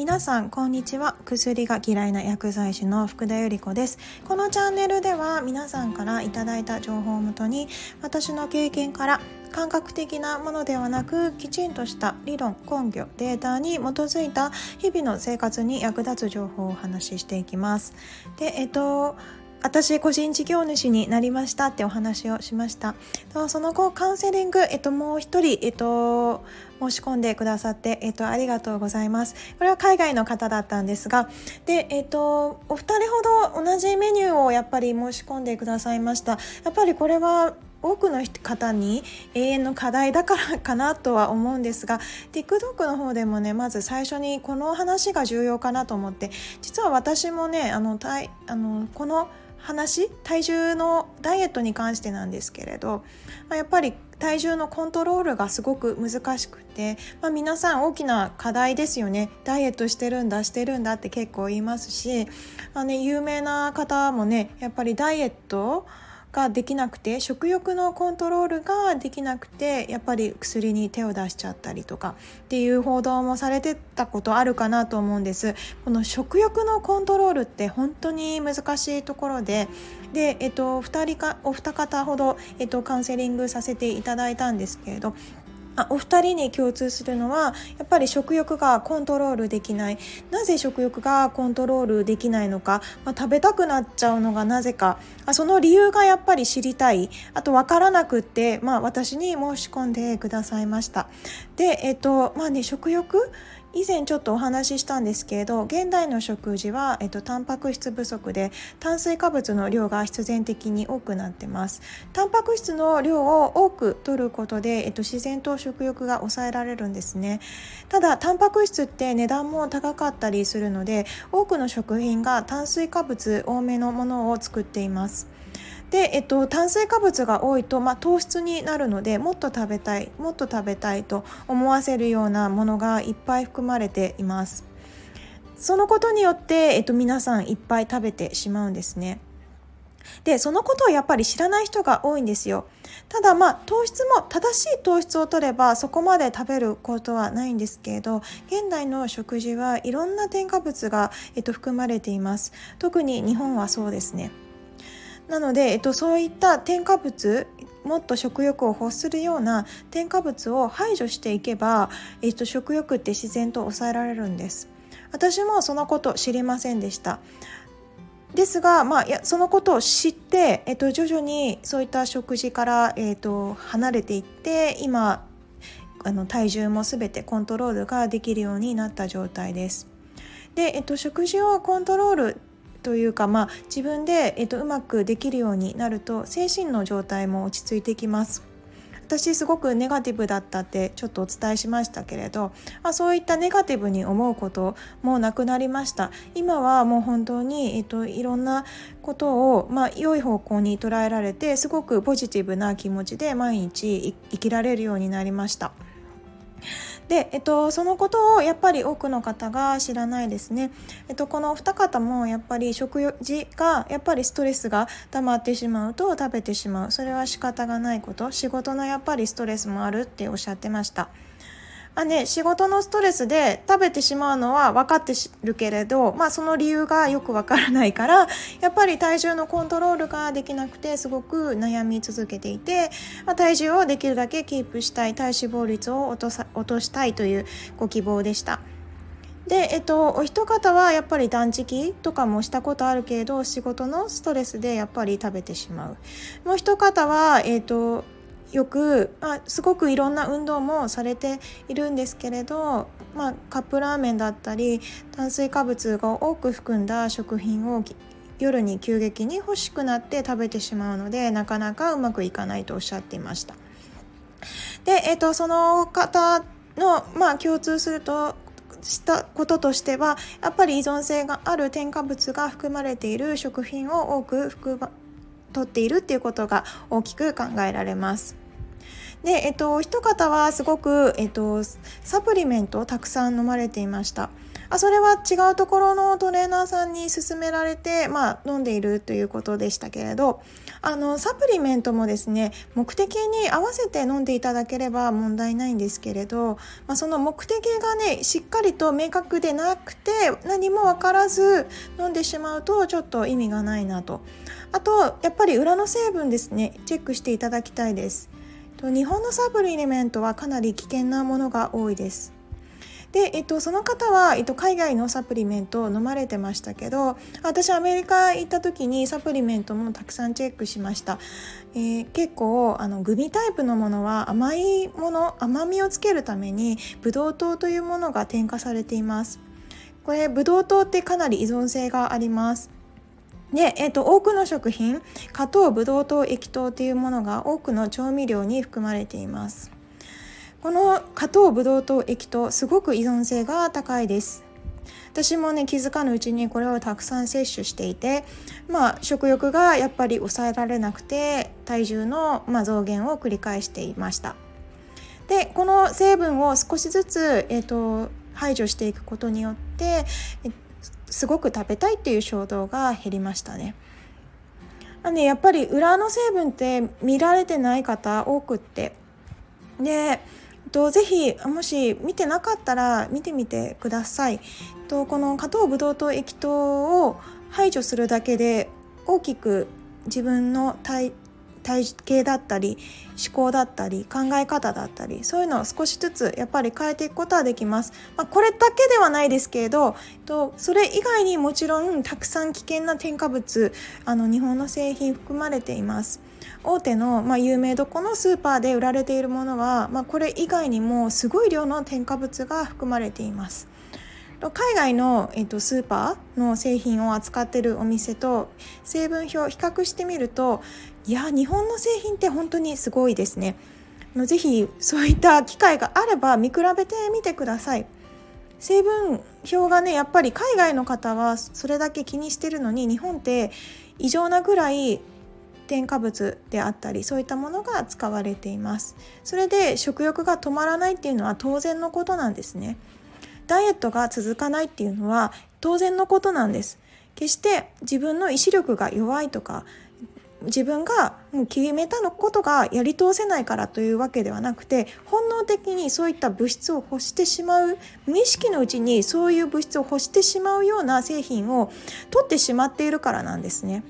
皆さんこんにちは。薬が嫌いな薬剤師の福田由里子です。このチャンネルでは皆さんからいただいた情報をもとに、私の経験から感覚的なものではなく、きちんとした理論、根拠、データに基づいた日々の生活に役立つ情報をお話ししていきます。で、私個人事業主になりましたってお話をしました。その後カウンセリング、もう一人、申し込んでくださって、ありがとうございます。これは海外の方だったんですが、で、お二人ほど同じメニューをやっぱり申し込んでくださいました。やっぱりこれは多くの方に永遠の課題だからかなとは思うんですが、 TikTok の方でもね、まず最初にこの話が重要かなと思って、実は私もね、この話、体重のダイエットに関してなんですけれど、やっぱり体重のコントロールがすごく難しくて、皆さん大きな課題ですよね。ダイエットしてるんだって結構言いますし、有名な方もね、やっぱりダイエットができなくて、食欲のコントロールができなくて、やっぱり薬に手を出しちゃったりとかっていう報道もされてたことあるかなと思うんです。この食欲のコントロールって本当に難しいところで、お二方ほど、カウンセリングさせていただいたんですけれど、お二人に共通するのはやっぱり食欲がコントロールできない。なぜ食欲がコントロールできないのか、食べたくなっちゃうのがなぜか、その理由がやっぱり知りたい、あと分からなくって、私に申し込んでくださいました。で、食欲、以前ちょっとお話ししたんですけれど、現代の食事は、タンパク質不足で炭水化物の量が必然的に多くなってます。タンパク質の量を多く摂ることで、自然と食欲が抑えられるんですね。ただタンパク質って値段も高かったりするので、多くの食品が炭水化物多めのものを作っています。で、炭水化物が多いと、糖質になるので、もっと食べたいと思わせるようなものがいっぱい含まれています。そのことによって、皆さんいっぱい食べてしまうんですね。で、そのことをやっぱり知らない人が多いんですよ。ただ、糖質も正しい糖質を摂ればそこまで食べることはないんですけれど、現代の食事はいろんな添加物が、含まれています。特に日本はそうですね。なので、そういった添加物、もっと食欲を欲するような添加物を排除していけば、食欲って自然と抑えられるんです。私もそのこと知りませんでした。ですが、そのことを知って、徐々にそういった食事から、離れていって、今体重も全てコントロールができるようになった状態です。で、食事をコントロールというか、自分で、うまくできるようになると、精神の状態も落ち着いてきます。私すごくネガティブだったってちょっとお伝えしましたけれど、そういったネガティブに思うこともなくなりました。今はもう本当に、いろんなことを、良い方向に捉えられて、すごくポジティブな気持ちで毎日生きられるようになりました。で、そのことをやっぱり多くの方が知らないですね。このお二方もやっぱり食事が、やっぱりストレスが溜まってしまうと食べてしまう、それは仕方がないこと、仕事のやっぱりストレスもあるっておっしゃってました。仕事のストレスで食べてしまうのは分かってるけれど、その理由がよく分からないから、やっぱり体重のコントロールができなくてすごく悩み続けていて、体重をできるだけキープしたい、体脂肪率を落としたいというご希望でした。で、お一方はやっぱり断食とかもしたことあるけれど、仕事のストレスでやっぱり食べてしまう。もう一方はよく、すごくいろんな運動もされているんですけれど、カップラーメンだったり炭水化物が多く含んだ食品を夜に急激に欲しくなって食べてしまうので、なかなかうまくいかないとおっしゃっていました。で、その方の、共通するとしたこととしては、やっぱり依存性がある添加物が含まれている食品を多く取っているっていうことが大きく考えられます。で、一方はすごく、サプリメントをたくさん飲まれていました。それは違うところのトレーナーさんに勧められて、飲んでいるということでしたけれど、サプリメントもですね、目的に合わせて飲んでいただければ問題ないんですけれど、その目的がね、しっかりと明確でなくて何も分からず飲んでしまうとちょっと意味がないなと。あとやっぱり裏の成分ですね、チェックしていただきたいです。日本のサプリメントはかなり危険なものが多いです。で、その方は、海外のサプリメントを飲まれてましたけど、私アメリカ行った時にサプリメントもたくさんチェックしました。結構グミタイプのものは甘みをつけるためにブドウ糖というものが添加されています。これブドウ糖ってかなり依存性があります。で、多くの食品、果糖、ブドウ糖、液糖というものが多くの調味料に含まれています。この果糖、ブドウ糖、液糖、すごく依存性が高いです。私もね、気づかぬうちにこれをたくさん摂取していて、食欲がやっぱり抑えられなくて、体重の、増減を繰り返していました。で、この成分を少しずつ、排除していくことによって、すごく食べたいっていう衝動が減りましたね。やっぱり裏の成分って見られてない方多くって、で、ぜひもし見てなかったら見てみてください。この果糖、ブドウ糖、液糖を排除するだけで大きく自分の体型だったり思考だったり考え方だったり、そういうのを少しずつやっぱり変えていくことはできます。これだけではないですけれど、それ以外にもちろんたくさん危険な添加物、日本の製品含まれています。大手の、有名どこのスーパーで売られているものは、これ以外にもすごい量の添加物が含まれています。海外の、スーパーの製品を扱っているお店と成分表を比較してみると、日本の製品って本当にすごいですね。ぜひそういった機会があれば見比べてみてください。成分表がね、やっぱり海外の方はそれだけ気にしてるのに、日本って異常なぐらい添加物であったり、そういったものが使われています。それで食欲が止まらないっていうのは当然のことなんですね。ダイエットが続かないっていうのは当然のことなんです。決して自分の意志力が弱いとか、自分が決めたことがやり通せないからというわけではなくて、本能的にそういった物質を欲してしまう、無意識のうちにそういう物質を欲してしまうような製品を取ってしまっているからなんですね。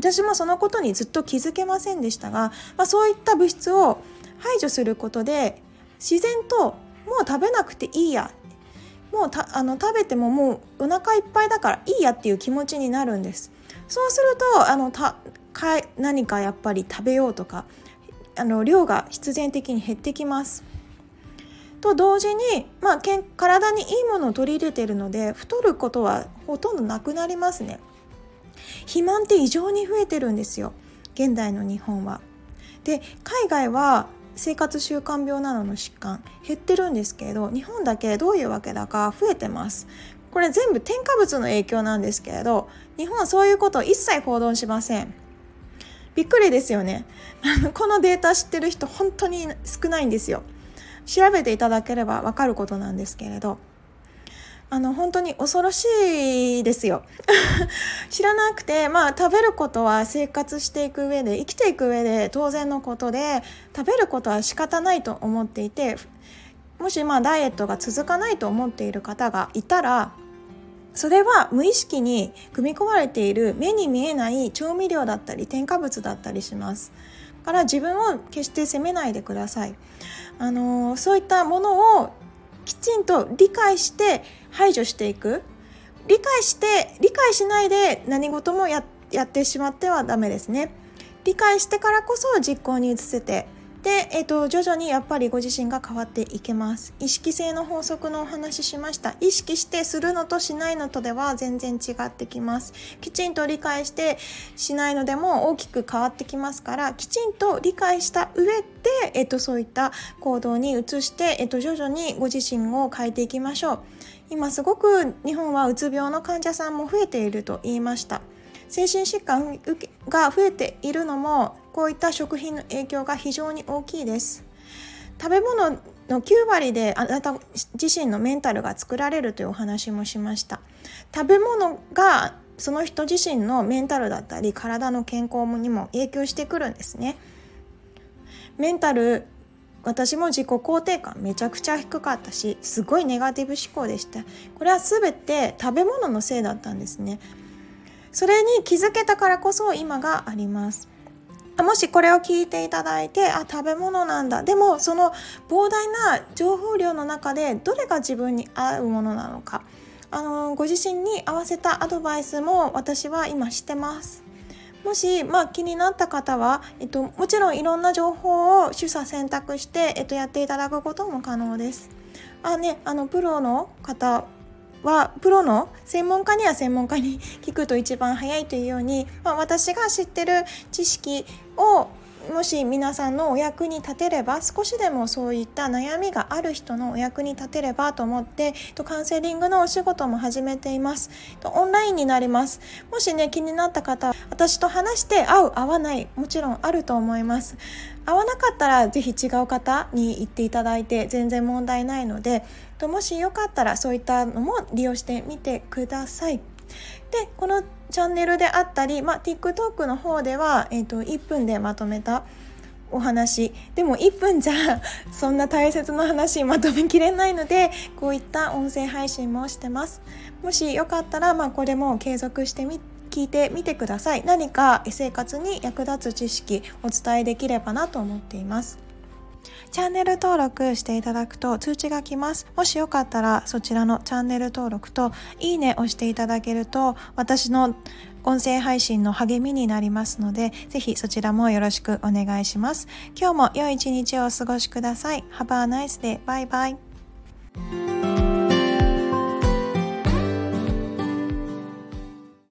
私もそのことにずっと気づけませんでしたが、そういった物質を排除することで自然ともう食べなくていいや、もう食べてももうお腹いっぱいだからいいやっていう気持ちになるんです。そうすると何かやっぱり食べようとか、量が必然的に減ってきますと同時に、体にいいものを取り入れているので太ることはほとんどなくなりますね。肥満って異常に増えてるんですよ、現代の日本は。で、海外は生活習慣病などの疾患減ってるんですけれど、日本だけどういうわけだか増えてます。これ全部添加物の影響なんですけれど、日本はそういうことを一切報道しません。びっくりですよね。このデータ知ってる人本当に少ないんですよ。調べていただければ分かることなんですけれど、本当に恐ろしいですよ。知らなくて、食べることは生活していく上で、生きていく上で当然のことで、食べることは仕方ないと思っていて、もしダイエットが続かないと思っている方がいたら、それは無意識に組み込まれている目に見えない調味料だったり添加物だったりします。だから自分を決して責めないでください。そういったものをきちんと理解して排除していく。理解しないで何事もやってしまってはダメですね。理解してからこそ実行に移せて、で、徐々にやっぱりご自身が変わっていけます。意識性の法則のお話ししました。意識してするのとしないのとでは全然違ってきます。きちんと理解してしないのでも大きく変わってきますから、きちんと理解した上で、そういった行動に移して、徐々にご自身を変えていきましょう。今すごく日本はうつ病の患者さんも増えていると言いました。精神疾患が増えているのもこういった食品の影響が非常に大きいです。食べ物の9割であなた自身のメンタルが作られるというお話もしました。食べ物がその人自身のメンタルだったり体の健康にも影響してくるんですね。メンタル、私も自己肯定感めちゃくちゃ低かったし、すごいネガティブ思考でした。これは全て食べ物のせいだったんですね。それに気づけたからこそ今があります。もしこれを聞いていただいて、あ、食べ物なんだ、でもその膨大な情報量の中でどれが自分に合うものなのか、ご自身に合わせたアドバイスも私は今してます。もし、気になった方は、もちろんいろんな情報を取捨選択して、やっていただくことも可能です。プロの方はプロの専門家には専門家に聞くと一番早いというように、私が知ってる知識をもし皆さんのお役に立てれば、少しでもそういった悩みがある人のお役に立てればと思って、カウンセリングのお仕事も始めています。オンラインになります。もしね、気になった方は私と話して合う合わないもちろんあると思います。合わなかったらぜひ違う方に言っていただいて全然問題ないので、もしよかったらそういったのも利用してみてください。で、このチャンネルであったり、TikTok の方では、1分でまとめたお話でも1分じゃそんな大切な話まとめきれないので、こういった音声配信もしてます。もしよかったら、これも継続して聞いてみてください。何か生活に役立つ知識お伝えできればなと思っています。チャンネル登録していただくと通知が来ます。もしよかったらそちらのチャンネル登録といいねをしていただけると私の音声配信の励みになりますので、ぜひそちらもよろしくお願いします。今日も良い一日をお過ごしください。Have a nice day. Bye bye.